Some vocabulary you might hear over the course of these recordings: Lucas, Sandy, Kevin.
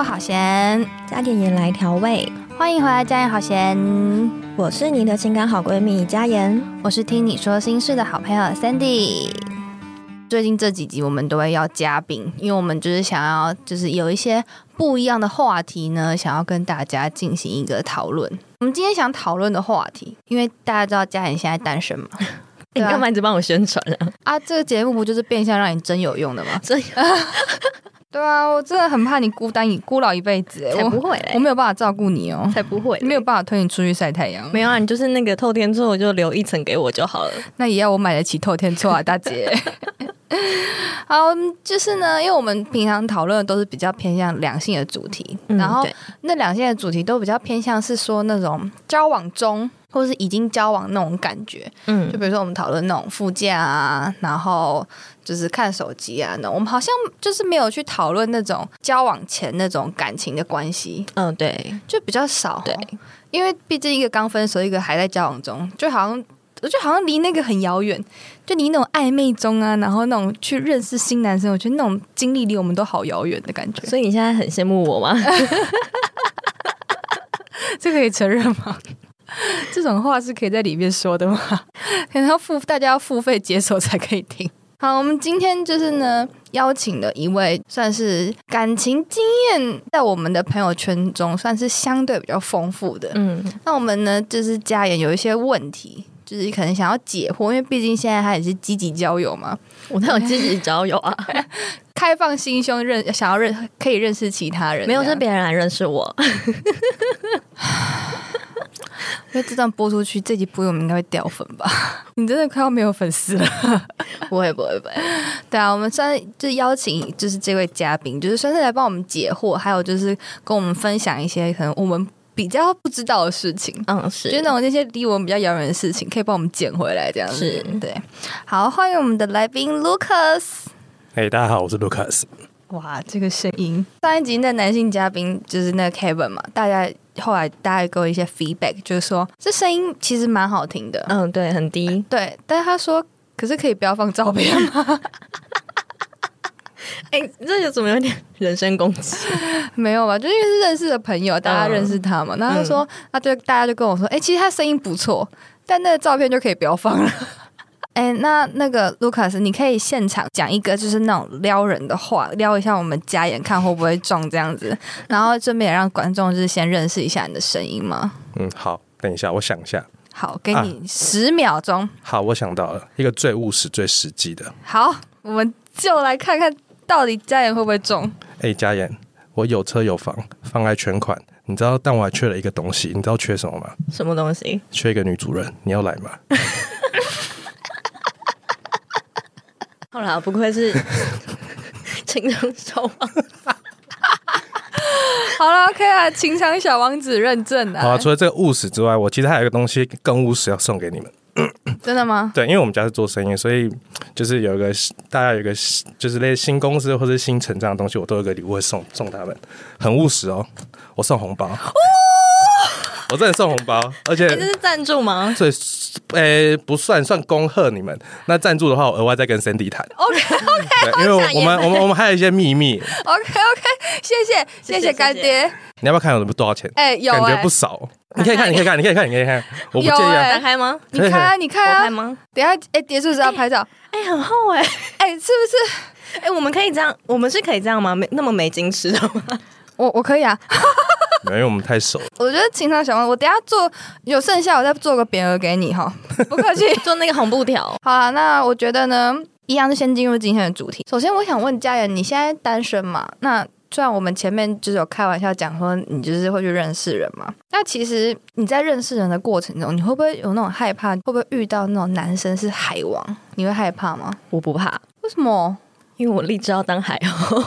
活好咸，加点盐来调味。欢迎回来，加盐好咸，我是你的情感好闺蜜加盐，我是听你说心事的好朋友 Sandy。最近这几集我们都会要嘉宾，因为我们就是想要就是有一些不一样的话题呢，想要跟大家进行一个讨论。我们今天想讨论的话题，因为大家知道加盐现在单身嘛。你干嘛一直帮我宣传啊？啊，这个节目不就是变相让你真有用的吗？真有对啊，我真的很怕你孤单、孤老一辈子。才不会嘞，我没有办法照顾你哦。才不会，没有办法推你出去晒太阳。没有啊，你就是那个透天厝，就留一层给我就好了。那也要我买得起透天厝啊，大姐。好，就是呢，因为我们平常讨论的都是比较偏向两性的主题，然后那两性的主题都比较偏向是说那种交往中或是已经交往那种感觉，就比如说我们讨论那种副驾啊，然后就是看手机啊，那我们好像就是没有去讨论那种交往前那种感情的关系，对，就比较少，对，因为毕竟一个刚分手，一个还在交往中，就好像。我觉得好像离那个很遥远，就离那种暧昧中啊，然后那种去认识新男生，我觉得那种经历离我们都好遥远的感觉。所以你现在很羡慕我吗？这可以承认吗？这种话是可以在里面说的吗？可能要大家要付费解锁才可以听。好，我们今天就是呢邀请了一位算是感情经验在我们的朋友圈中算是相对比较丰富的，那我们呢就是加盐有一些问题。就是可能想要解惑，因为毕竟现在他也是积极交友嘛。我哪有积极交友啊？开放心胸想要可以认识其他人，没有是别人来认识我。因为这段播出去，这集播我们应该会掉粉吧？你真的快要没有粉丝了。不会。对啊，我们算就邀请就是这位嘉宾，就是算是来帮我们解惑，还有就是跟我们分享一些可能我们比较不知道的事情，是，就那种那些离我们比较遥远的事情，可以帮我们捡回来，这样子，是，对。好，欢迎我们的来宾 Lucas。hey， 大家好，我是 Lucas。哇，这个声音！上一集那男性嘉宾就是那个 Kevin 嘛，后来大家给我一些 feedback， 就是说这声音其实蛮好听的，对，很低，对。但是他说，可是可以不要放照片吗？这就怎么有点人身攻击？没有吧，就因为是认识的朋友，大家认识他嘛。然后他说，大家就跟我说，其实他声音不错，但那个照片就可以不要放了。那个 Lucas， 你可以现场讲一个就是那种撩人的话，撩一下我们加盐，看会不会中这样子。然后顺便也让观众就是先认识一下你的声音吗？好，等一下，我想一下。好，给你10秒钟。好，我想到了一个最务实、最实际的。好，我们就来看看。到底加盐会不会中？加盐，我有车有房，放在全款，你知道，但我还缺了一个东西，你知道缺什么吗？什么东西？缺一个女主人，你要来吗？好啦，不愧是情场小王子。好了 ，OK 啊，情场小王子认证啊。好啊，除了这个务实之外，我其实还有一个东西更务实要送给你们。真的吗？对，因为我们家是做生意，所以就是有一个大家有一个就是类似新公司或者新成长的东西，我都有一个礼物会送他们，很务实哦。我送红包，我真的送红包，而且这是赞助吗？所以不算恭贺你们。那赞助的话，我额外再跟 Sandy 谈。OK， 因为我们还有一些秘密。OK， 谢谢干爹。你要不要看有多少钱？感觉不少。你可以看，我不介意啊。打开吗？你看啊！开吗？等一下，结束是要拍照。很厚是不是？我们可以这样，我们是可以这样吗？那么没矜持的吗？我可以啊。没有，因为我们太熟。我觉得情场小王，我等一下做有剩下，我再做个匾额给你哈。不客气，做那个红布条。好啦，那我觉得呢，一样是先进入今天的主题。首先，我想问加盐，你现在单身嘛？那虽然我们前面就是有开玩笑讲说你就是会去认识人嘛，那其实你在认识人的过程中，你会不会有那种害怕？会不会遇到那种男生是海王？你会害怕吗？我不怕，为什么？因为我立志要当海后。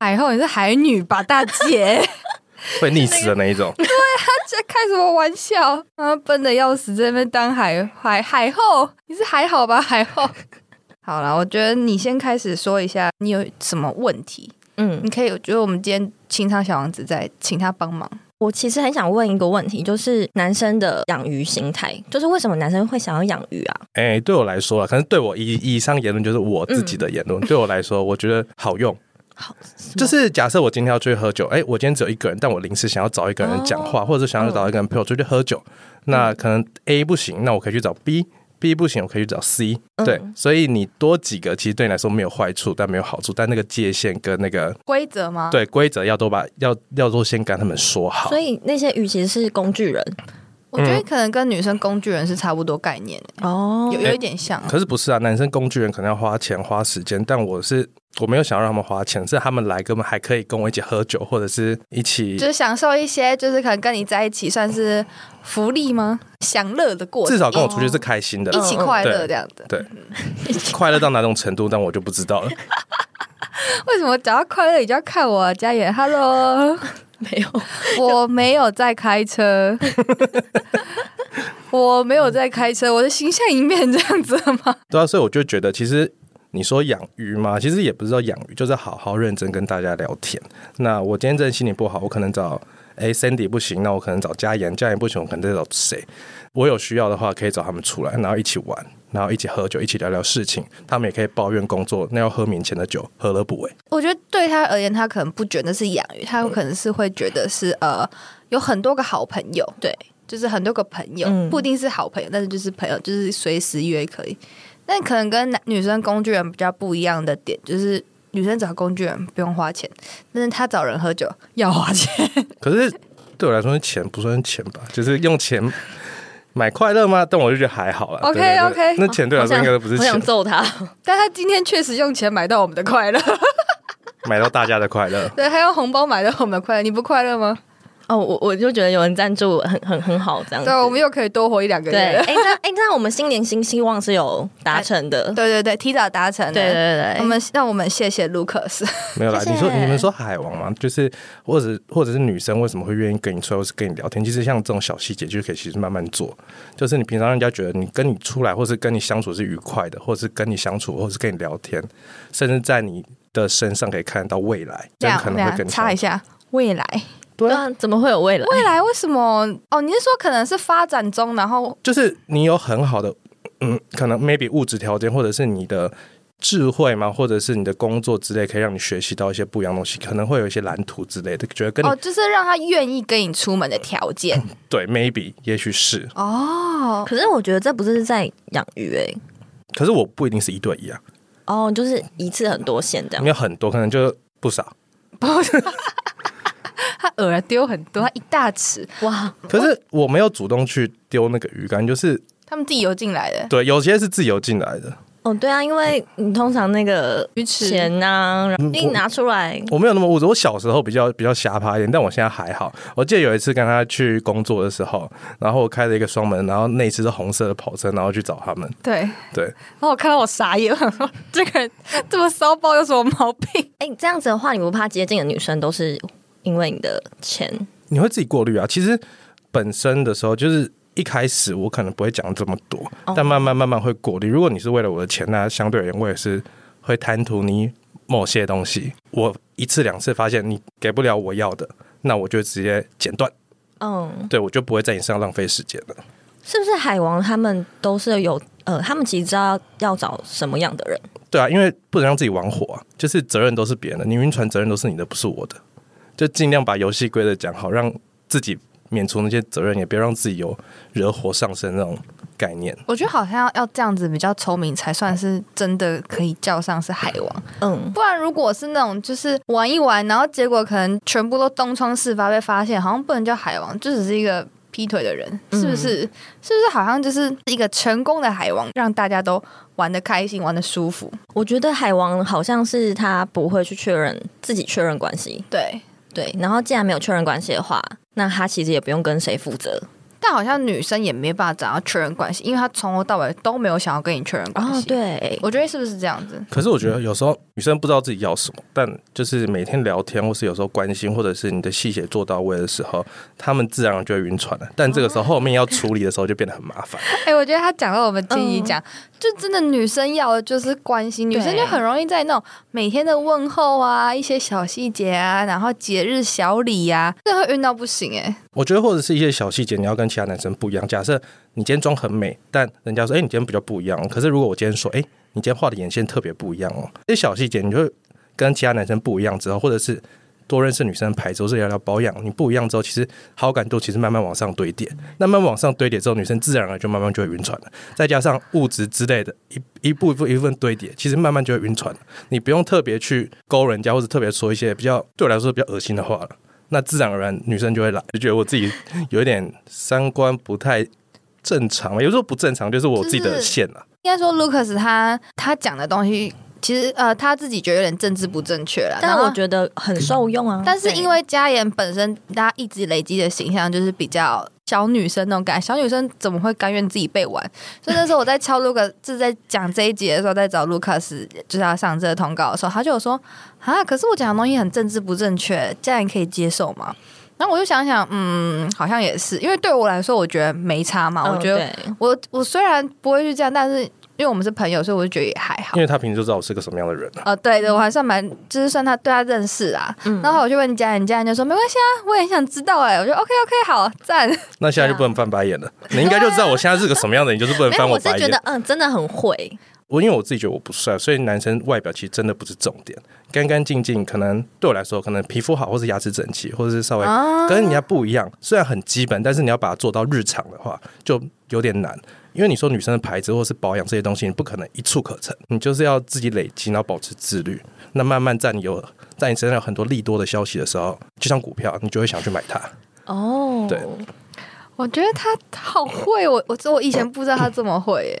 海后你是海女吧，大姐？会溺死的那一种。对啊，这开什么玩笑？笨的要死，在那边当海后，你是还好吧，海后？好啦，我觉得你先开始说一下你有什么问题。你可以，我觉得我们今天情场小王子在请他帮忙。我其实很想问一个问题，就是男生的养鱼心态，就是为什么男生会想要养鱼啊？对我来说啦，可能对我以上言论就是我自己的言论，对我来说，我觉得好用。好，就是假设我今天要出去喝酒，哎、欸，我今天只有一个人，但我临时想要找一个人讲话，或者想要找一个人陪我出去喝酒，那可能 A 不行，那我可以去找 B 不行，我可以去找 C。对，所以你多几个，其实对你来说没有坏处，但没有好处。但那个界限跟那个规则吗？对，规则要都先跟他们说好。所以那些与其是工具人。我觉得可能跟女生工具人是差不多概念、欸哦、有一点像、啊欸。可是不是啊，男生工具人可能要花钱花时间，但我没有想要让他们花钱，是他们来根本还可以跟我一起喝酒，或者是一起就是享受一些就是可能跟你在一起算是福利吗？享乐的过程，至少跟我出去是开心的、哦、一起快乐这样子。对，快乐到哪种程度，但我就不知道了。为什么讲到快乐你就要看我、啊、家人 Hello。没有，我没有在开车。我没有在开车，我的形象一面这样子吗？对啊，所以我就觉得其实你说养鱼嘛，其实也不是说养鱼，就是好好认真跟大家聊天。那我今天真的心情不好，我可能找Sandy 不行，那我可能找嘉言，嘉言不行我可能再找谁，我有需要的话可以找他们出来，然后一起玩，然后一起喝酒，一起聊聊事情，他们也可以抱怨工作，那要喝免钱的酒，何乐不为？我觉得对他而言，他可能不觉得是养鱼，他可能是会觉得是有很多个好朋友，对，就是很多个朋友、不一定是好朋友，但是就是朋友，就是随时约可以。但可能跟女生工具人比较不一样的点就是。女生找工具人不用花钱，但是她找人喝酒要花钱。可是对我来说，钱不算钱吧，就是用钱买快乐吗？但我就觉得还好啦。OK， 那钱对我来说应该都不是钱。我想揍他，但他今天确实用钱买到我们的快乐，买到大家的快乐。对，还用红包买到我们的快乐，你不快乐吗？哦，我就觉得有人赞助很好这样子，对，我们又可以多活一两个月。对，那我们新年新希望是有达成的，对对对，提早达成的，对对对。让我们谢谢 Lucas。没有啦，谢谢你们说海王嘛，就是或者是女生为什么会愿意跟你出来，或是跟你聊天？其实像这种小细节就可以其实慢慢做，就是你平常让人家觉得你跟你出来，或是跟你相处是愉快的，或是跟你相处，或是跟你聊天，甚至在你的身上可以看到未来，这样可能会更差一下未来。对啊，怎么会有未来？未来为什么？哦，你是说可能是发展中，然后就是你有很好的，可能 maybe 物质条件，或者是你的智慧嘛，或者是你的工作之类，可以让你学习到一些不一样的东西，可能会有一些蓝图之类的，觉得跟你就是让他愿意跟你出门的条件。对 ，maybe 也许是哦。可是我觉得这不是在养鱼欸，可是我不一定是一对一啊。哦，就是一次很多线这样，没有很多，可能就不少。他偶尔丢很多，他一大匙哇！可是我没有主动去丢那个鱼竿，就是他们自己游进来的。对，有些是自己游进来的。哦，对啊，因为你通常那个鱼钱啊，然后你拿出来，我没有那么物质。我小时候比较瞎趴一点，但我现在还好。我记得有一次跟他去工作的时候，然后我开了一个双门，然后那一次是红色的跑车，然后去找他们。对，然后我看到我傻眼，我想说这个人这么骚包有什么毛病？哎，这样子的话，你不怕接近的女生都是？因为你的钱你会自己过滤啊，其实本身的时候就是一开始我可能不会讲这么多、但慢慢会过滤，如果你是为了我的钱，那相对而言我也是会贪图你某些东西，我一次两次发现你给不了我要的，那我就直接剪断，对，我就不会在你身上浪费时间了。是不是海王他们都是有他们其实知道要找什么样的人？对啊，因为不能让自己玩火啊，就是责任都是别人的，你晕船责任都是你的，不是我的，就尽量把游戏规则讲好，让自己免除那些责任，也不要让自己有惹火上身那种概念。我觉得好像要这样子比较聪明，才算是真的可以叫上是海王。不然如果是那种就是玩一玩，然后结果可能全部都东窗事发被发现，好像不能叫海王，就只是一个劈腿的人，是不是？是不是好像就是一个成功的海王，让大家都玩得开心，玩得舒服？我觉得海王好像是他不会去自己确认关系，对。对，然后既然没有确认关系的话，那他其实也不用跟谁负责。但好像女生也没办法找到确认关系，因为她从头到尾都没有想要跟你确认关系。对，我觉得是不是这样子？可是我觉得有时候女生不知道自己要什么，但就是每天聊天，或是有时候关心，或者是你的细节做到位的时候，她们自然而然就会晕船了。但这个时候后面要处理的时候就变得很麻烦。我觉得他讲到我们经理讲，就真的女生要的就是关心，女生就很容易在那种每天的问候啊、一些小细节啊，然后节日小礼啊，真的会晕到不行。我觉得或者是一些小细节，你要跟其他男生不一样。假设你今天妆很美，但人家说你今天比较不一样，可是如果我今天说你今天画的眼线特别不一样，这小细节你就跟其他男生不一样之后，或者是多认识女生牌之后，是聊聊保养，你不一样之后，其实好感度其实慢慢往上堆叠，那慢慢往上堆叠之后，女生自然而然就慢慢就会晕船了。再加上物质之类的，一步一步堆叠，其实慢慢就会晕船了。你不用特别去勾人家，或者特别说一些比较对我来说比较恶心的话了，那自然而然女生就会来。就觉得我自己有一点三观不太正常，有时候不正常就是我自己的线了。应该说 Lucas 他讲的东西。其实他自己觉得有点政治不正确啦，但我觉得很受用啊。但是因为嘉妍本身，他一直累积的形象就是比较小女生那种感觉，小女生怎么会甘愿自己被玩？所以那时候我在敲 Lucas， 就是在讲这一集的时候，在找 Lucas， 就是他上这个通告的时候，他就有说啊，可是我讲的东西很政治不正确，嘉妍可以接受吗？然后我就想想，好像也是，因为对我来说，我觉得没差嘛。我觉得我虽然不会去这样，但是。因为我们是朋友，所以我就觉得也还好。因为他平时就知道我是个什么样的人啊。对的，我还算蛮，就是算他对他认识啊。然后我就问家人就说没关系啊，我也想知道哎、欸。我就 OK 好赞。那现在就不能翻白眼了，你应该就知道我现在是个什么样的人，你就是不能翻我白眼。我是觉得真的很会。我因为我自己觉得我不帅，所以男生外表其实真的不是重点，干干净净，可能对我来说，可能皮肤好，或是牙齿整齐，或者是稍微跟人家不一样。虽然很基本，但是你要把它做到日常的话，就有点难。因为你说女生的牌子或是保养这些东西，你不可能一蹴可成，你就是要自己累积，然后保持自律。那慢慢在你身上有很多利多的消息的时候，就像股票，你就会想去买它。哦，对，我觉得他好会，我以前不知道他这么会耶。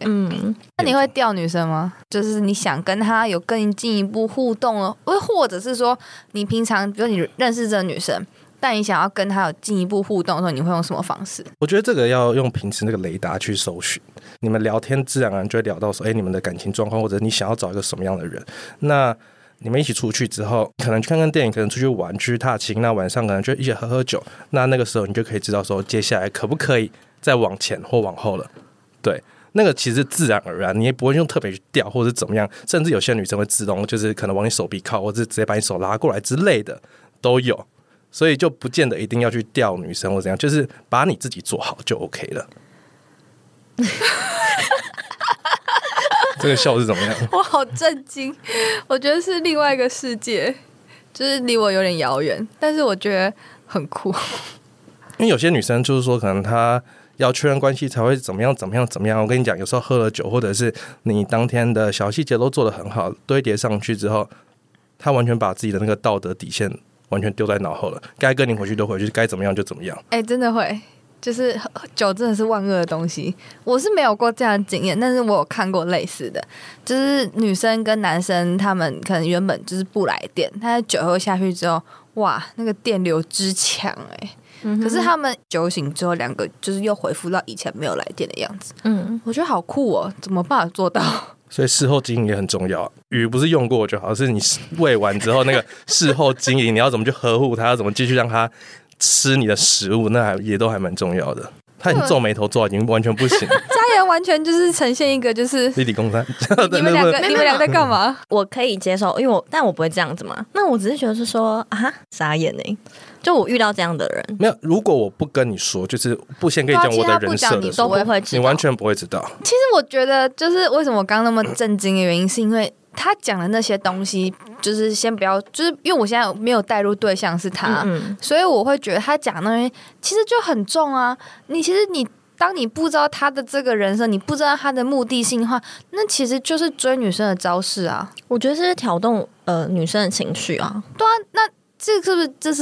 那你会钓女生吗？就是你想跟他有更进一步互动了，或者是说你平常，比如你认识这个女生。但你想要跟他有进一步互动的时候，你会用什么方式？我觉得这个要用平时那个雷达去搜寻。你们聊天自然而然就会聊到说，你们的感情状况，或者你想要找一个什么样的人。那你们一起出去之后，可能去看看电影，可能出去玩，去踏青。那晚上可能就一起喝喝酒。那个时候你就可以知道说，接下来可不可以再往前或往后了。对。那个其实自然而然，你也不会用特别去钓或者怎么样，甚至有些女生会自动就是可能往你手臂靠，或者直接把你手拉过来之类的都有。所以就不见得一定要去钓女生或怎样，就是把你自己做好就 OK 了。这个笑是怎么样？我好震惊，我觉得是另外一个世界，就是离我有点遥远，但是我觉得很酷。因为有些女生就是说，可能她要确认关系才会怎么样。我跟你讲，有时候喝了酒，或者是你当天的小细节都做得很好，堆叠上去之后，她完全把自己的那个道德底线。完全丢在脑后了，该跟你回去都回去，该怎么样就怎么样。真的会，就是酒真的是万恶的东西。我是没有过这样的经验，但是我有看过类似的，就是女生跟男生他们可能原本就是不来电，但是酒后下去之后，哇，那个电流之强可是他们酒醒之后，两个就是又恢复到以前没有来电的样子。我觉得好酷哦，怎么办法做到？所以事后经营也很重要，鱼不是用过就好，是你喂完之后那个事后经营，你要怎么去呵护它，要怎么继续让它吃你的食物，那也都还蛮重要的。他已经皱眉头皱到已经完全不行了。嘉妍完全就是呈现一个就是立体公摊。你们两个在干嘛？我可以接受，因为但我不会这样子嘛。那我只是觉得是说傻眼欸，就我遇到这样的人。没有，如果我不跟你说，就是不先跟你讲我的人设的时候，你完全不会知道。其实我觉得就是为什么我刚刚那么震惊的原因，是因为他讲的那些东西，就是先不要，就是因为我现在没有带入对象是他，所以我会觉得他讲的东西其实就很重啊。其实当你不知道他的这个人生，你不知道他的目的性的话，那其实就是追女生的招式啊。我觉得是挑动女生的情绪啊。对啊，那这是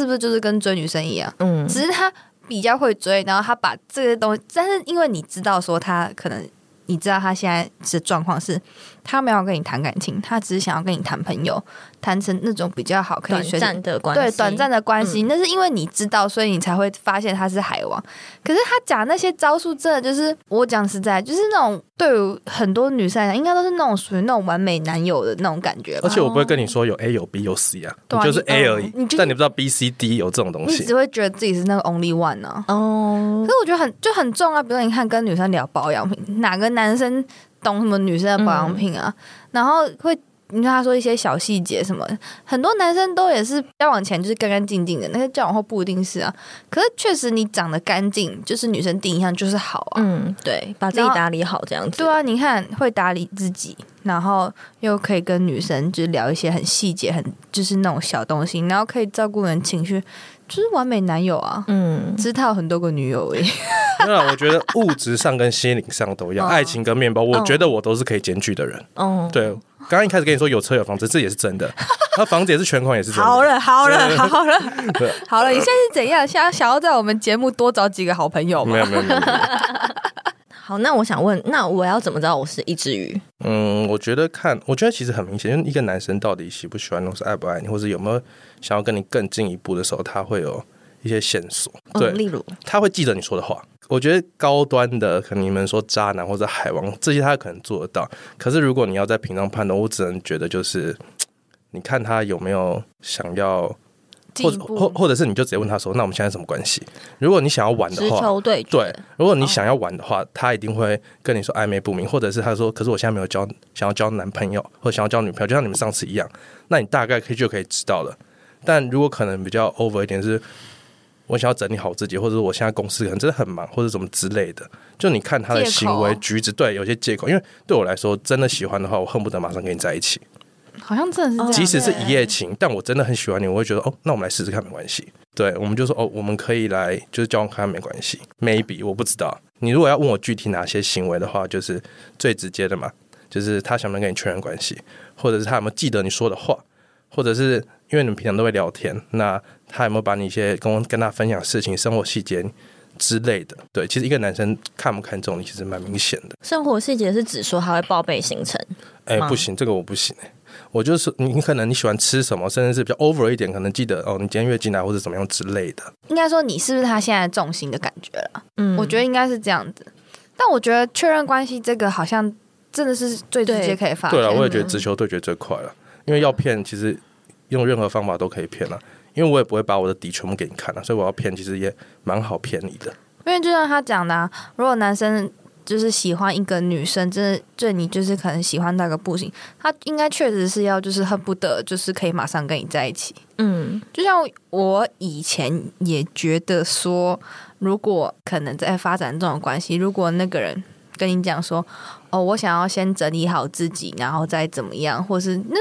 不是就是跟追女生一样？只是他比较会追，然后他把这些东西，但是因为你知道说他可能。你知道他现在的状况是，他没有跟你谈感情，他只是想要跟你谈朋友，谈成那种比较好可以随短暂的关系，对短暂的关系。那是因为你知道，所以你才会发现他是海王。可是他讲那些招数，真的就是我讲实在，就是那种对于很多女生来讲，应该都是那种属于那种完美男友的那种感觉吧。而且我不会跟你说有 A 有 B 有 C 啊，你就是 A 而已，但你不知道 B、C、D 有这种东西，你只会觉得自己是那个 only one 啊。可是我觉得很重啊，比如说你看跟女生聊保养品，哪个男生懂什么女生的保养品啊？然后会你看他说一些小细节什么，很多男生都也是交往前就是干干净净的，那个交往后不一定是啊。可是确实你长得干净，就是女生第一印象就是好啊。嗯，对，把自己打理好这样子。对啊，你看会打理自己，然后又可以跟女生就聊一些很细节，很就是那种小东西，然后可以照顾人情绪，就是完美男友啊。嗯，只是他有很多个女友而已。那我觉得物质上跟心灵上都一样，爱情跟面包，我觉得我都是可以兼具的人。哦，对。刚刚一开始跟你说有车有房子，这也是真的。他房子也是全款，也是真的。好了好了好了好了，你现在是怎样？想要在我们节目多找几个好朋友吗？没有没有没有。好，那我想问，那我要怎么知道我是一只鱼？嗯，我觉得其实很明显，因为一个男生到底喜不喜欢，或是爱不爱你，或是有没有想要跟你更进一步的时候，他会有一些线索。对，例如他会记得你说的话。我觉得高端的可能你们说渣男或者海王这些他可能做得到，可是如果你要在平常判断，我只能觉得就是你看他有没有想要或者是你就直接问他说那我们现在什么关系，如果你想要玩的话，直球对决。对，如果你想要玩的话，他一定会跟你说暧昧不明，或者是他说可是我现在没有想要交男朋友或者想要交女朋友，就像你们上次一样，那你大概就可以知道了。但如果可能比较 over 一点是我想要整理好自己，或者我现在公司可能真的很忙，或者什么之类的，就你看他的行为举止，对，有些借口。因为对我来说真的喜欢的话，我恨不得马上跟你在一起，好像真的是这样。即使是一夜情，但我真的很喜欢你，我会觉得哦，那我们来试试看没关系。对，我们就说哦，我们可以来就是交往看看没关系 maybe 我不知道。你如果要问我具体哪些行为的话，就是最直接的嘛，就是他想不想跟你确认关系，或者是他有没有记得你说的话，或者是因为你们平常都会聊天，那他有没有把你一些跟他分享事情、生活细节之类的？对，其实一个男生看不看重你，其实蛮明显的。生活细节是指说他会报备行程？哎、欸，不行，这个我不行、欸。我就是你可能你喜欢吃什么，甚至是比较 over 一点，可能记得哦，你今天月经来或者怎么样之类的。应该说你是不是他现在重心的感觉了？嗯，我觉得应该是这样子。但我觉得确认关系这个好像真的是最直接可以发现。对了，我也觉得直球对决最快了，因为要骗其实用任何方法都可以骗了、啊。因为我也不会把我的底全部给你看、啊、所以我要骗其实也蛮好骗你的。因为就像他讲的、啊，如果男生就是喜欢一个女生，真的对你就是可能喜欢那个不行，他应该确实是要就是恨不得就是可以马上跟你在一起。嗯，就像我以前也觉得说，如果可能在发展这种关系，如果那个人跟你讲说哦，我想要先整理好自己，然后再怎么样，或是那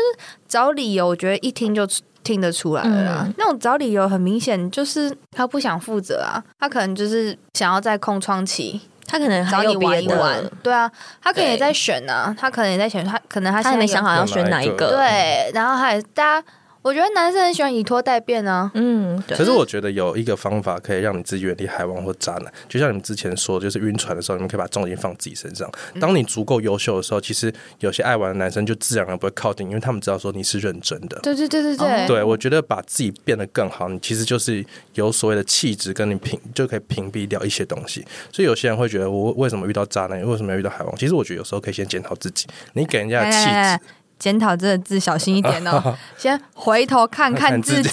找理由，我觉得一听就听得出来了啦、嗯、那种找理由很明显就是他不想负责啊，他可能就是想要在空窗期，他可能找你玩一玩。对啊，他可能也在选啊，他可能也在选，他可能他没想好要选哪一个。对，然后还大家，我觉得男生很喜欢以拖代变啊。嗯，对。可是我觉得有一个方法可以让你自己远离海王或渣男，就像你们之前说就是晕船的时候，你们可以把重心放自己身上，当你足够优秀的时候，其实有些爱玩的男生就自然而不会靠近，因为他们知道说你是认真的。对对对对对、哦、对，我觉得把自己变得更好，你其实就是有所谓的气质跟你就可以屏蔽掉一些东西。所以有些人会觉得我为什么遇到渣男，为什么遇到海王，其实我觉得有时候可以先检讨自己，你给人家的气质。哎哎哎，检讨这个字小心一点哦、喔、先回头看看自己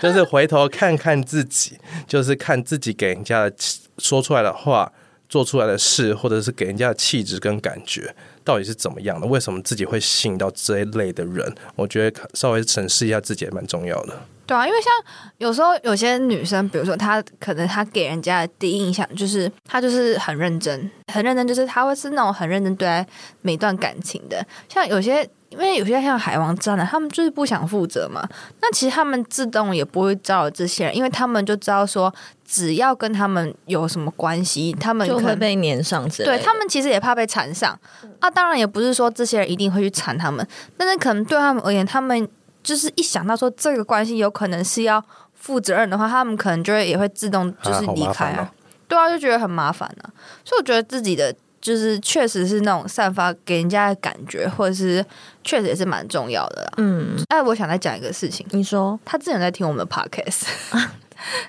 就是回头看看自己，就是看自己给人家的说出来的话、做出来的事，或者是给人家的气质跟感觉到底是怎么样的，为什么自己会吸引到这一类的人。我觉得稍微审视一下自己也蛮重要的。对啊，因为像有时候有些女生，比如说她可能她给人家的第一印象就是她就是很认真，很认真，就是她会是那种很认真对待每段感情的。像有些，因为有些像海王渣男，他们就是不想负责嘛，那其实他们自动也不会招惹这些人，因为他们就知道说只要跟他们有什么关系，他们就会被黏上之类的。对，他们其实也怕被缠上啊。当然也不是说这些人一定会去缠他们，但是可能对他们而言，他们就是一想到说这个关系有可能是要负责任的话，他们可能就会也会自动就是离开啊。对啊，就觉得很麻烦啊。所以我觉得自己的就是确实是那种散发给人家的感觉，或者是确实也是蛮重要的啦。嗯，哎，我想再讲一个事情。你说他之前在听我们的 podcast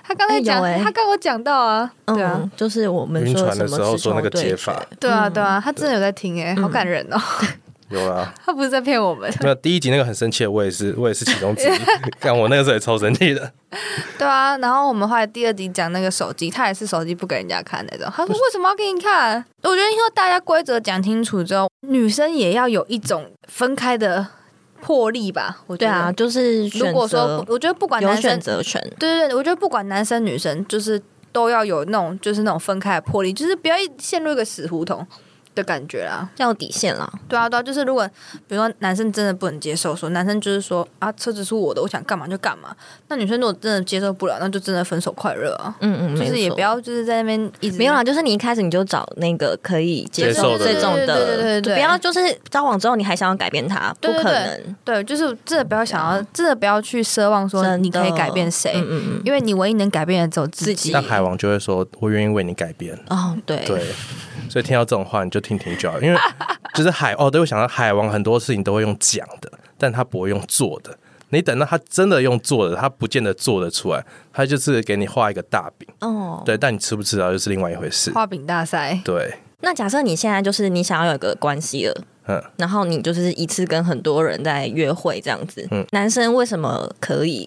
他刚才讲、欸，他跟我讲到啊，对啊，嗯、就是我们说什么时候说那个解法，对啊对啊，他真的有在听哎、欸，好感人哦。有啦，他不是在骗我们。没有，第一集那个很生气的，我也是其中之一。但我那个时候也超生气的。对啊，然后我们后来第二集讲那个手机，他也是手机不给人家看那种。他说为什么要给你看？我觉得以后大家规则讲清楚之后，女生也要有一种分开的魄力吧，我觉得。对啊，就是选择，如果说我觉得不管男生有选择权，对对对，我觉得不管男生女生，就是都要有那种就是那种分开的魄力，就是不要陷入一个死胡同的感觉啦，要有底线啦。对啊对啊，就是如果比如说男生真的不能接受说男生就是说啊车子是我的，我想干嘛就干嘛，那女生如果真的接受不了，那就真的分手快乐啊。嗯嗯，就是也不要就是在那边一直没有啦，就是你一开始你就找那个可以接受这种的，对对对对对，不要就是交往之后你还想要改变他，不可能。 对， 对，就是真的不要想要，真的不要去奢望说你可以改变谁，嗯嗯嗯，因为你唯一能改变的只有自己。但海王就会说我愿意为你改变。哦，对对，所以听到这种话你就听就好，因为就是哦，对，我想到海王很多事情都会用讲的，但他不会用做的。你等到他真的用做的，他不见得做得出来，他就是给你画一个大饼。哦，对，但你吃不吃到就是另外一回事。画饼大赛。对。那假设你现在就是你想要有一个关系了，嗯，然后你就是一次跟很多人在约会这样子，嗯，男生为什么可以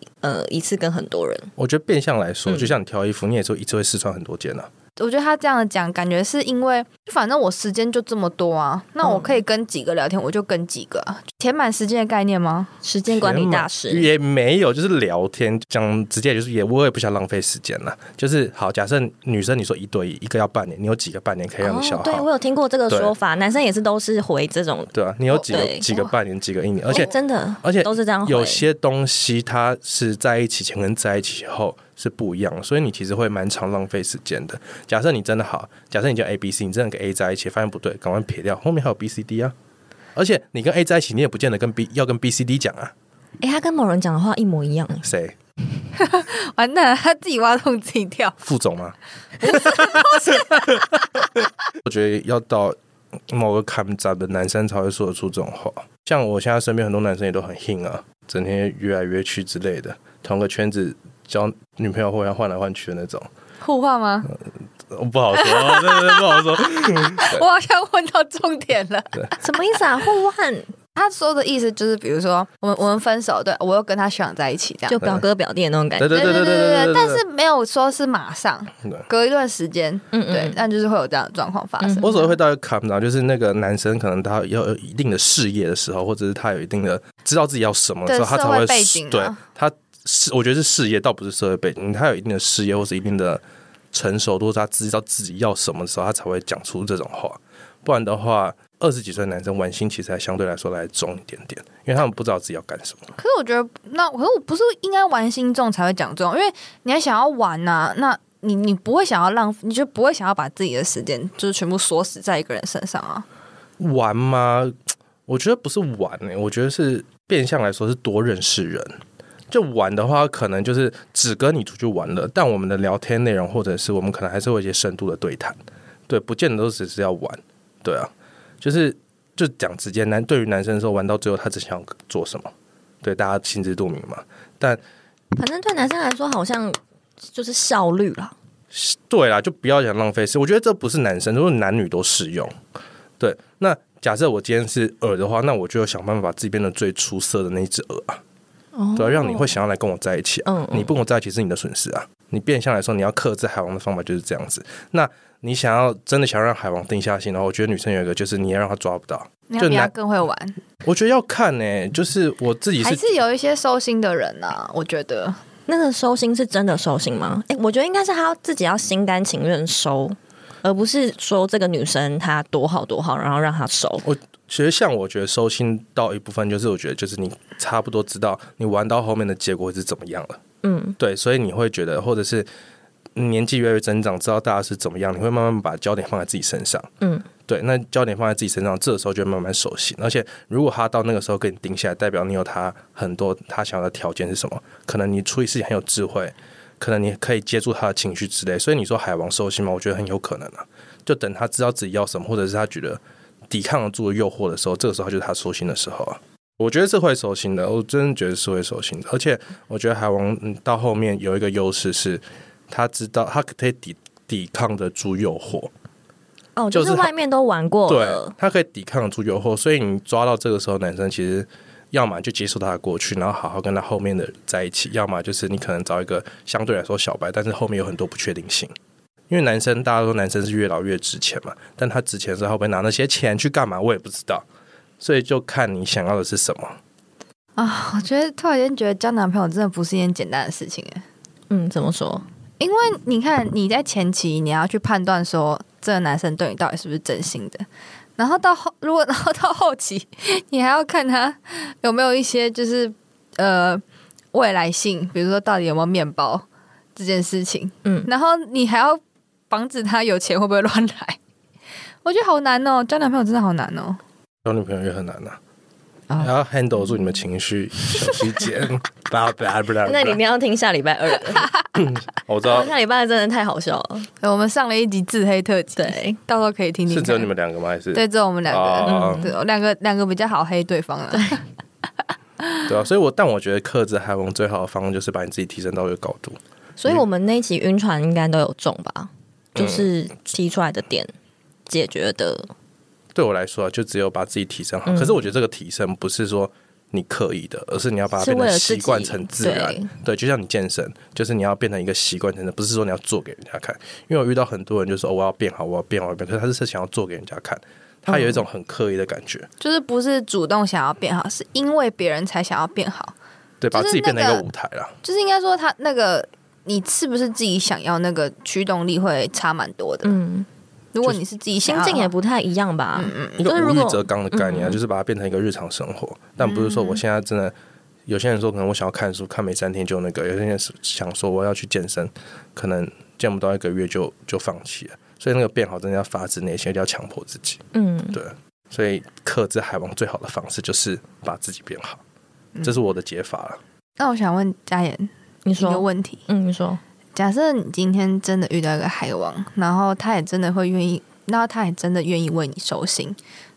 一次跟很多人？我觉得变相来说，就像你挑衣服，你也说一次会试穿很多件啊。我觉得他这样的讲感觉是因为反正我时间就这么多啊，那我可以跟几个聊天我就跟几个啊，填满时间的概念吗？时间管理大师也没有，就是聊天讲直接就是我也不想浪费时间了，就是好，假设女生你说一对一，一个要半年，你有几个半年可以让你消耗？哦，对，我有听过这个说法，男生也是都是回这种。对啊，你有几个半年几个一年，而且真的而且都是这样回。有些东西它是在一起前跟在一起后是不一样的，所以你其实会蛮常浪费时间的。假设你真的好，假设你叫 A B C， 你真的跟 A 在一起，发现不对，赶快撇掉，后面还有 B C D 啊。而且你跟 A 在一起，你也不见得跟 要跟 B C D 讲啊。哎，他跟某人讲的话一模一样。谁？完蛋了，他自己挖洞自己跳。副总吗？不是。我觉得要到某个坎杂的男生才会说得出这种话。像我现在身边很多男生也都很硬啊，整天约来约去之类的，同个圈子。交女朋友互相换来换去的那种，互换吗？不好说，不好说。我好像问到重点了，什么意思啊？互换？他说的意思就是，比如说我们分手，对我又跟他想在一起，这样就表哥表弟的那种感觉。对对对对对对。但是没有说是马上，隔一段时间，嗯嗯，对，但就是会有这样的状况发生。我所谓会到一个坎，然后就是那个男生可能他有一定的事业的时候，或者是他有一定的知道自己要什么的时候，他才会背景，对他。我觉得是事业，倒不是社会背景。他有一定的事业，或是一定的成熟度，他知道自己要什么的时候，他才会讲出这种话。不然的话，20几岁的男生玩心其实还相对来说来重一点点，因为他们不知道自己要干什么。可是我觉得，可是我不是应该玩心重才会讲重，因为你还想要玩啊，那你不会想要浪费，你就不会想要把自己的时间就是全部锁死在一个人身上啊。玩吗？我觉得不是玩欸，我觉得是变相来说是多认识人。就玩的话可能就是只跟你出去玩了，但我们的聊天内容或者是我们可能还是会有一些深度的对谈，对，不见得都只是要玩。对啊，就讲直接，对于男生的时候玩到最后他只想做什么，对，大家心知肚明嘛。但反正对男生来说好像就是效率啦，对啦，就不要想浪费事。我觉得这不是男生，就是男女都适用。对，那假设我今天是耳的话，那我就想办法把自己变得最出色的那一只耳啊，对啊，让你会想要来跟我在一起啊，你不跟我在一起是你的损失啊。你变相来说你要克制海王的方法就是这样子。那你想要真的想让海王定下心，然后我觉得女生有一个就是你要让他抓不到，你要比他更会玩。我觉得要看欸，就是我自己还是有一些收心的人啊。我觉得那个收心是真的收心吗？我觉得应该是他自己要心甘情愿收，而不是说这个女生她多好多好然后让她收。其实像我觉得收心到一部分就是我觉得就是你差不多知道你玩到后面的结果是怎么样了，嗯，对，所以你会觉得或者是年纪越来越增长，知道大家是怎么样，你会慢慢把焦点放在自己身上，嗯，对，那焦点放在自己身上，这个时候就慢慢收心。而且如果他到那个时候跟你定下来，代表你有他很多他想要的条件是什么，可能你处理事情很有智慧，可能你可以接住他的情绪之类，所以你说海王收心吗？我觉得很有可能啊，就等他知道自己要什么，或者是他觉得抵抗住诱惑的时候，这个时候就是他收心的时候啊。我觉得是会收心的，我真的觉得是会收心的。而且我觉得海王到后面有一个优势是他知道他可以抵抗得住诱惑。哦，就是外面都玩过了，对，他可以抵抗得住诱惑，所以你抓到这个时候男生其实要么就接受他的过去，然后好好跟他后面的在一起，要么就是你可能找一个相对来说小白，但是后面有很多不确定性。因为男生，大家说男生是越老越值钱嘛，但他值钱的时候他会不会拿那些钱去干嘛我也不知道，所以就看你想要的是什么。啊，我觉得突然间觉得交男朋友真的不是一件简单的事情哎。嗯，怎么说？因为你看你在前期你要去判断说这个男生对你到底是不是真心的，然后到后期你还要看他有没有一些就是未来性，比如说到底有没有面包这件事情，嗯，然后你还要防止他有钱会不会乱来。我觉得好难哦，交男朋友真的好难哦，交女朋友也很难啊。Oh. 然后 handle 住你们情绪小细节，那你们要听下礼拜二的我知道下礼拜二真的太好笑了。我们上了一集自黑特辑，对，到时候可以听听看。是只有你们两个吗？还是对，只有我们两个，两个比较好黑对方了。对，对啊，所以但我觉得克制海王最好的方式就是把你自己提升到一个高度。所以我们那一期晕船应该都有中吧？就是提出来的点，解决的。对我来说啊，就只有把自己提升好。可是我觉得这个提升不是说你刻意的，而是你要把它变成习惯成自然。对，就像你健身，就是你要变成一个习惯成的，不是说你要做给人家看。因为我遇到很多人就说、哦、我要变好，我要变好，可是他是想要做给人家看，他有一种很刻意的感觉，就是不是主动想要变好，是因为别人才想要变好。对，把自己变成一个舞台啦。就是应该说他那个你是不是自己想要那个驱动力会差蛮多的。嗯。如果你是自己想要，心境也不太一样吧。一个无欲则刚的概念啊，就是把它变成一个日常生活。但不是说我现在真的，有些人说可能我想要看书，看每3天就那个；有些人想说我要去健身，可能健不到1个月就放弃了。所以那个变好真的要发自内心，要强迫自己。嗯，对。所以克制海王最好的方式就是把自己变好，这是我的解法了。那我想问嘉言，你说一个问题。嗯，你说。假设你今天真的遇到一个海王，然后他也真的会愿意，然后他也真的愿意为你收心，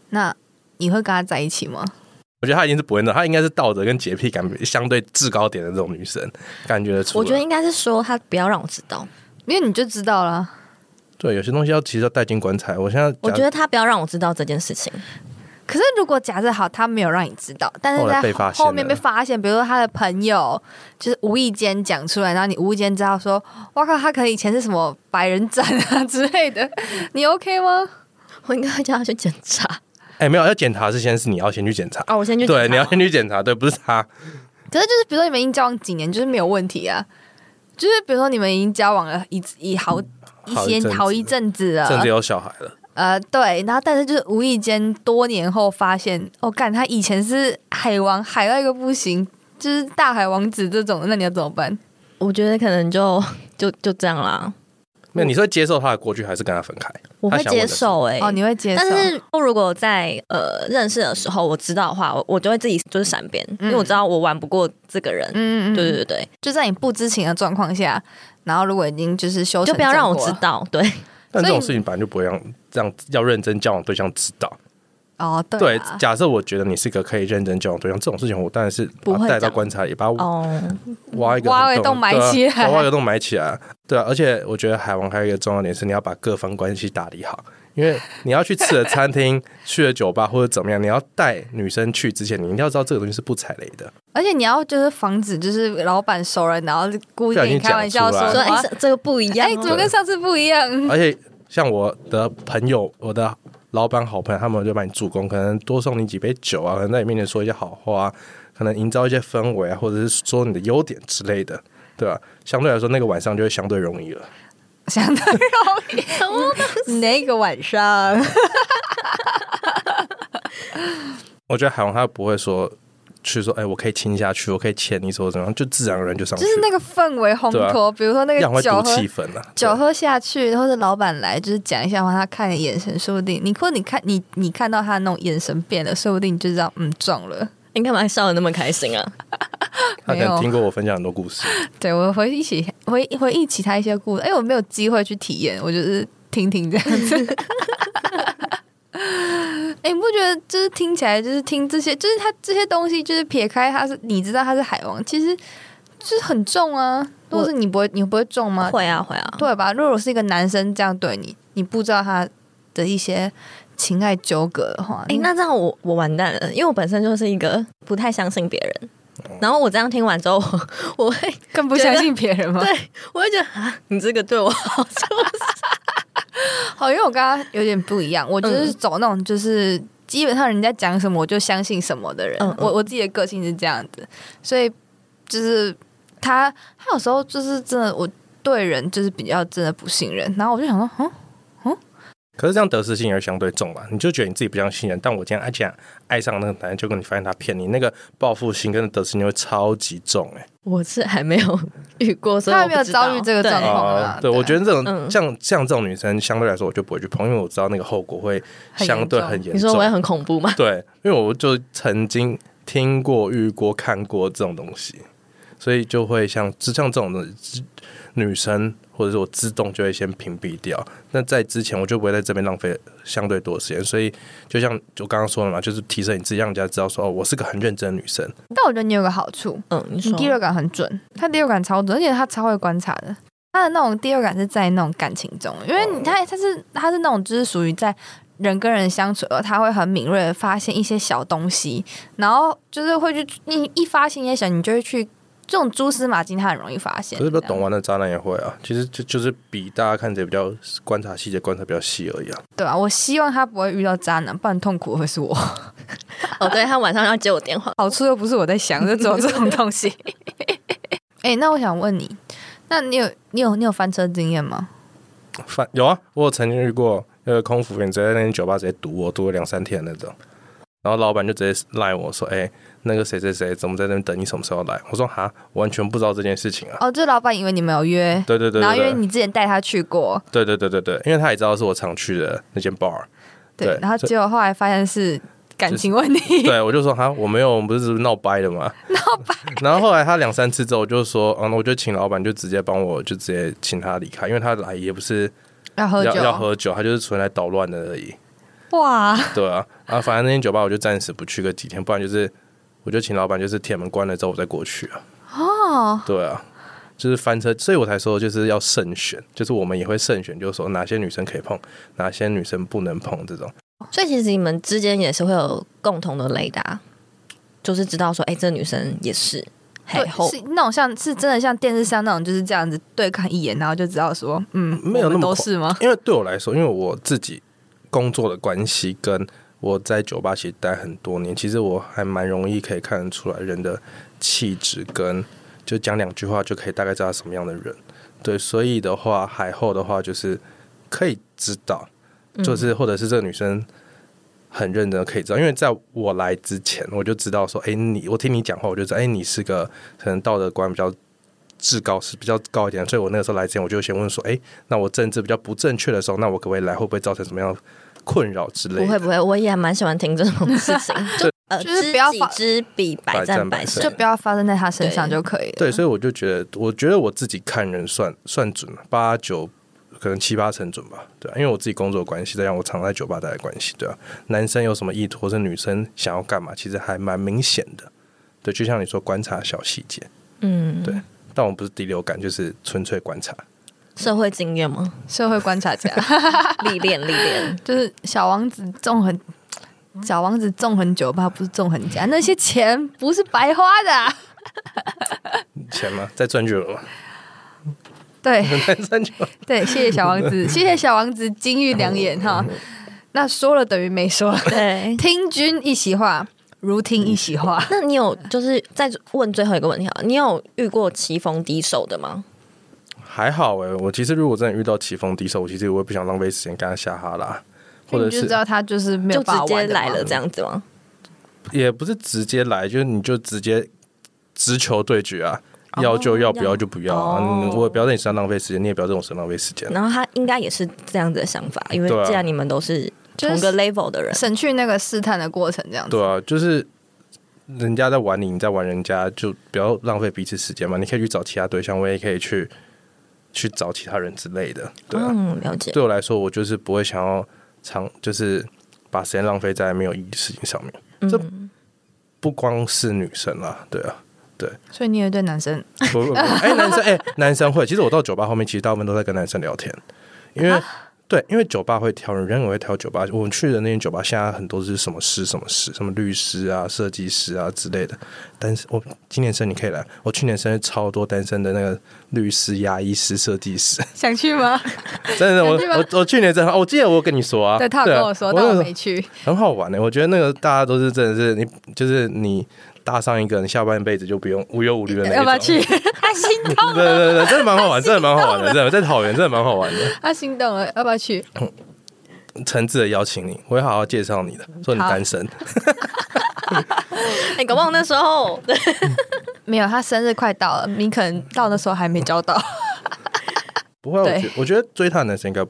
那你会跟他在一起吗？我觉得他一定是不会的，他应该是道德跟洁癖感相对至高点的这种女生，感觉得出来。我觉得应该是说他不要让我知道，因为你就知道了。对，有些东西其实要带进棺材。我觉得他不要让我知道这件事情。可是如果假设好，他没有让你知道，但是在后面被发现，比如说他的朋友就是无意间讲出来，然后你无意间知道说，哇靠，他可能以前是什么白人斩啊之类的，你 OK 吗？我应该会叫他去检查。哎、欸，没有，要检查是先是你要先去检查哦，我先去检查。对，你要先去检查，对，不是他。可是就是比如说你们已经交往几年，就是没有问题啊。就是比如说你们已经交往了好一阵子了，甚至有小孩了。对，然后但是就是无意间多年后发现，哦，干，他以前是海王，海到一个不行，就是大海王子这种，那你要怎么办？我觉得可能就这样啦。没有，你是会接受他的过去，还是跟他分开？我会接受哎、欸，哦，你会接受。但是如果在认识的时候我知道的话，我就会自己就是闪边、因为我知道我玩不过这个人。嗯，对对对，就在你不知情的状况下，然后如果已经就是修成正果了，就不要让我知道，对。但这种事情本来就不会让要认真交往对象知道哦， 对,、啊、对。假设我觉得你是个可以认真交往对象，这种事情我当然是把它带到观察，也把挖一个洞埋起来，挖一个洞埋起来。对啊，而且我觉得海王还有一个重要点是，你要把各方关系打理好，因为你要去吃的餐厅、去的酒吧或者怎么样，你要带女生去之前，你一定要知道这个东西是不踩雷的。而且你要就是防止就是老板熟人，然后故意跟你开玩笑说：“哎、欸，这个不一样、哦，哎、欸，怎么跟上次不一样？”而且像我的朋友，我的老板好朋友，他们就把你助攻，可能多送你几杯酒啊，可能在你面前说一些好话、啊，可能营造一些氛围啊，或者是说你的优点之类的，对吧？相对来说，那个晚上就会相对容易了。相对容易，那个晚上，我觉得海王他不会说去说，哎、欸，我可以亲下去，我可以牵你，说怎么样，就自然而然就上去，就是那个氛围烘托、啊。比如说那个酒喝下去，或者老板来，就是讲一下话，他看你眼神，说不定你或你看你看到他那种眼神变了，说不定你就知道，嗯，撞了。你干嘛笑得那么开心啊？他可能听过我分享很多故事。对，我回忆起他一些故事。哎，我没有机会去体验，我就是听这样子。哎，你不觉得就是听起来就是听这些，就是他这些东西，就是撇开他是你知道他是海王，其实就是很重啊。如果是你不会重吗？会啊，对吧？如果是一个男生这样对你，你不知道他的一些情爱纠葛的话，那这样我完蛋了，因为我本身就是一个不太相信别人，然后我这样听完之后，我会更不相信别人吗？对，我会觉得啊，你这个对我好，是不是？好，因为我跟他有点不一样，我就是走那种就是基本上人家讲什么我就相信什么的人，我自己的个性是这样子，所以就是他有时候就是真的我对人就是比较真的不信任，然后我就想说可是这样得失心也会相对重吧，你就觉得你自己不相信人，但我今天爱上那个男人，就跟你发现他骗你，那个报复心跟得失心会超级重欸。我是还没有遇过，所以我不知道他还没有遭遇这个状况啊。对，我觉得这种像这种女生相对来说我就不会去碰，因为我知道那个后果会相对很严重。你说我也很恐怖吗？对，因为我就曾经听过遇过看过这种东西，所以就会像这种的女生或者是我自动就会先屏蔽掉，那在之前我就不会在这边浪费相对多的时间，所以就像我刚刚说的嘛，就是提升你自己，让人家知道说我是个很认真的女生。但我觉得你有个好处，你第六感很准，他第六感超准，而且他超会观察的，他的那种第六感是在那种感情中，因为他是那种就是属于在人跟人相处，他会很敏锐的发现一些小东西，然后就是会去你一发现一些小，你就会去。这种蛛丝马迹他很容易发现，可是不懂玩的渣男也会啊，其实就是比大家看起来比较观察细节观察比较细而已啊。对啊，我希望他不会遇到渣男，不然痛苦会是我哦，对，他晚上要接我电话，好处又不是我在想，就只有这种东西哎、欸，那我想问你，那你有翻车经验吗？有啊，我有曾经遇过那个空服员直接在那间酒吧直接堵我，堵了2-3天那种，然后老板就直接赖我说哎、欸，那个谁谁谁怎么在那边等你，什么时候来？我说哈，完全不知道这件事情啊。哦，就老板以为你们有约，对对对，然后因为你之前带他去过，对对对对对，因为他也知道是我常去的那间 bar， 对，然后结果后来发现是感情问题，就是、对，我就说哈，我没有，我们不是闹掰的嘛，闹掰。然后后来他2-3次之后，我就说，我就请老板就直接帮我，就直接请他离开，因为他来也不是要喝酒，他就是纯来捣乱的而已。哇，对啊，啊，反正那间酒吧我就暂时不去个几天，不然就是。我就请老板就是铁门关了之后我再过去啊。哦，对啊，就是翻车，所以我才说就是要慎选，就是我们也会慎选，就是说哪些女生可以碰，哪些女生不能碰这种。所以其实你们之间也是会有共同的雷达，就是知道说哎、欸，这女生也是，对，是那种像是真的像电视上那种就是这样子对看一眼，然后就知道说没有那么都是吗？因为对我来说，因为我自己工作的关系跟。我在酒吧其实待很多年，其实我还蛮容易可以看得出来人的气质，跟就讲2句话就可以大概知道什么样的人。对，所以的话海后的话就是可以知道，就是或者是这个女生很认真可以知道，因为在我来之前我就知道说我听你讲话我就知道你是个可能道德观比较比较高一点，所以我那个时候来之前我就先问说那我政治比较不正确的时候，那我可不可以来，会不会造成什么样的困扰之类的？不会不会，我也蛮喜欢听这种事情就是不要知己知彼百战百胜，就不要发生在他身上就可以了。 对，所以我觉得我自己看人算准8-9可能7-8成准吧。对啊，因为我自己工作的关系，再让我常在酒吧待的关系，对啊，男生有什么意图或是女生想要干嘛其实还蛮明显的。对，就像你说观察小细节，对，但我们不是第六感，就是纯粹观察。社会经验吗？社会观察家历练就是小王子纵横酒吧，不是纵横家，那些钱不是白花的钱吗？在赚酒吗？对在赚酒对，谢谢小王子谢谢小王子金玉良言哈。那说了等于没说对，听君一席话如听一席话那你有就是再问最后一个问题好，你有遇过棋逢敌手的吗？还好我其实如果真的遇到棋逢敌手，我其实我也不想浪费时间跟他下哈啦，或者是你就知道他就是没有办法玩的，就直接来了这样子吗？也不是直接来，就是你就直接直球对决啊，要就要，不要就不要啊。我也不要在你身上浪费时间，你也不要在我身上浪费时间。然后他应该也是这样子的想法，因为既然你们都是同个 level 的人，省去那个试探的过程，这样子。对啊，就是。人家在玩你，你在玩人家，就不要浪费彼此时间嘛。你可以去找其他对象，我也可以去找其他人之类的，对啊，了解。对我来说，我就是不会想要就是把时间浪费在没有意义的事情上面。这不光是女生啦，对啊，对。所以你也对男生？不，男生会。其实我到酒吧后面，其实大部分都在跟男生聊天，因为对，因为酒吧会挑人，人也会挑酒吧。我们去的那间酒吧现在很多是什么师、什么师、什么律师啊、设计师啊之类的。但是我今年生你可以来，我去年生日超多单身的那个律师、牙医师、设计师。想去吗？真的，我去年真的，我记得我跟你说啊，对，他有跟我说，但我没去。很好玩欸，我觉得那个大家都是真的是你，就是你。搭上一个人，下半辈子就不用无忧无虑的那一种。要不要去？他心动了。对对对，真的蛮好玩，真的蛮好玩的，真的在桃园真的蛮好玩的。他心动了，要不要去？诚挚的邀请你，我会好好介绍你的，说你单身。哎，搞不好那时候没有，他生日快到了，你可能到那时候还没交到。不会，我觉得追他的男生应该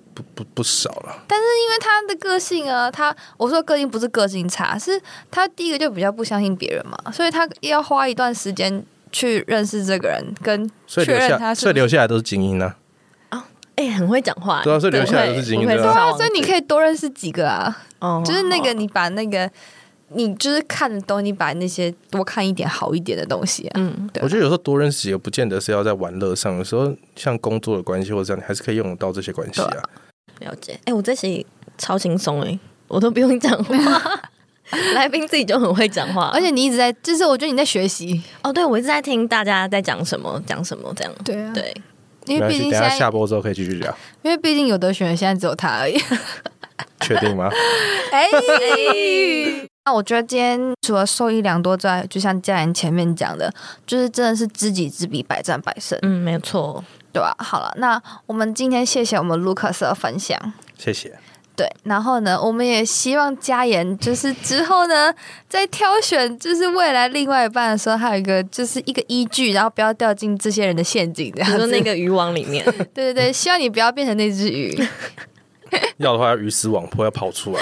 不少了。但是因为他的个性啊，我说个性不是个性差，是他第一个就比较不相信别人嘛，所以他要花一段时间去认识这个人，跟确认他是不是。所以留下来都是精英啊！啊，哎，很会讲话。对啊，所以留下来都是精英的。对啊，所以你可以多认识几个啊。哦，就是那个你把那个。你就是看的东西，把那些多看一点好一点的东西啊。嗯，对啊。我觉得有时候多认识也不见得是要在玩乐上，有时候像工作的关系或者这样，你还是可以用得到这些关系啊。了解。哎，我这期超轻松哎，我都不用讲话，来宾自己就很会讲话，而且你一直在，就是我觉得你在学习。哦，对，我一直在听大家在讲什么，讲什么这样。对啊，对，因为毕竟现在等一下下播之后可以继续讲，因为毕竟有得选，现在只有他而已。确定吗？哎。那我觉得今天除了受益良多之外，就像嘉言前面讲的，就是真的是知己知彼，百战百胜。嗯，没错，对吧？好了，那我们今天谢谢我们 Lucas 的分享，谢谢。对，然后呢，我们也希望嘉言就是之后呢，在挑选就是未来另外一半的时候，还有一个就是一个依据，然后不要掉进这些人的陷阱，这样子。比如说那个渔网里面。对对对，希望你不要变成那只鱼。要的话要鱼死网破，要跑出来。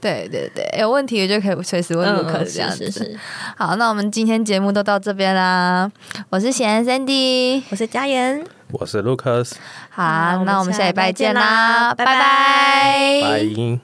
对对对，有问题就可以随时问Lucas这样子。是。好，那我们今天节目都到这边啦。我是贤 Sandy， 我是嘉言，我是 Lucas。好，那我们下礼拜见啦，拜拜。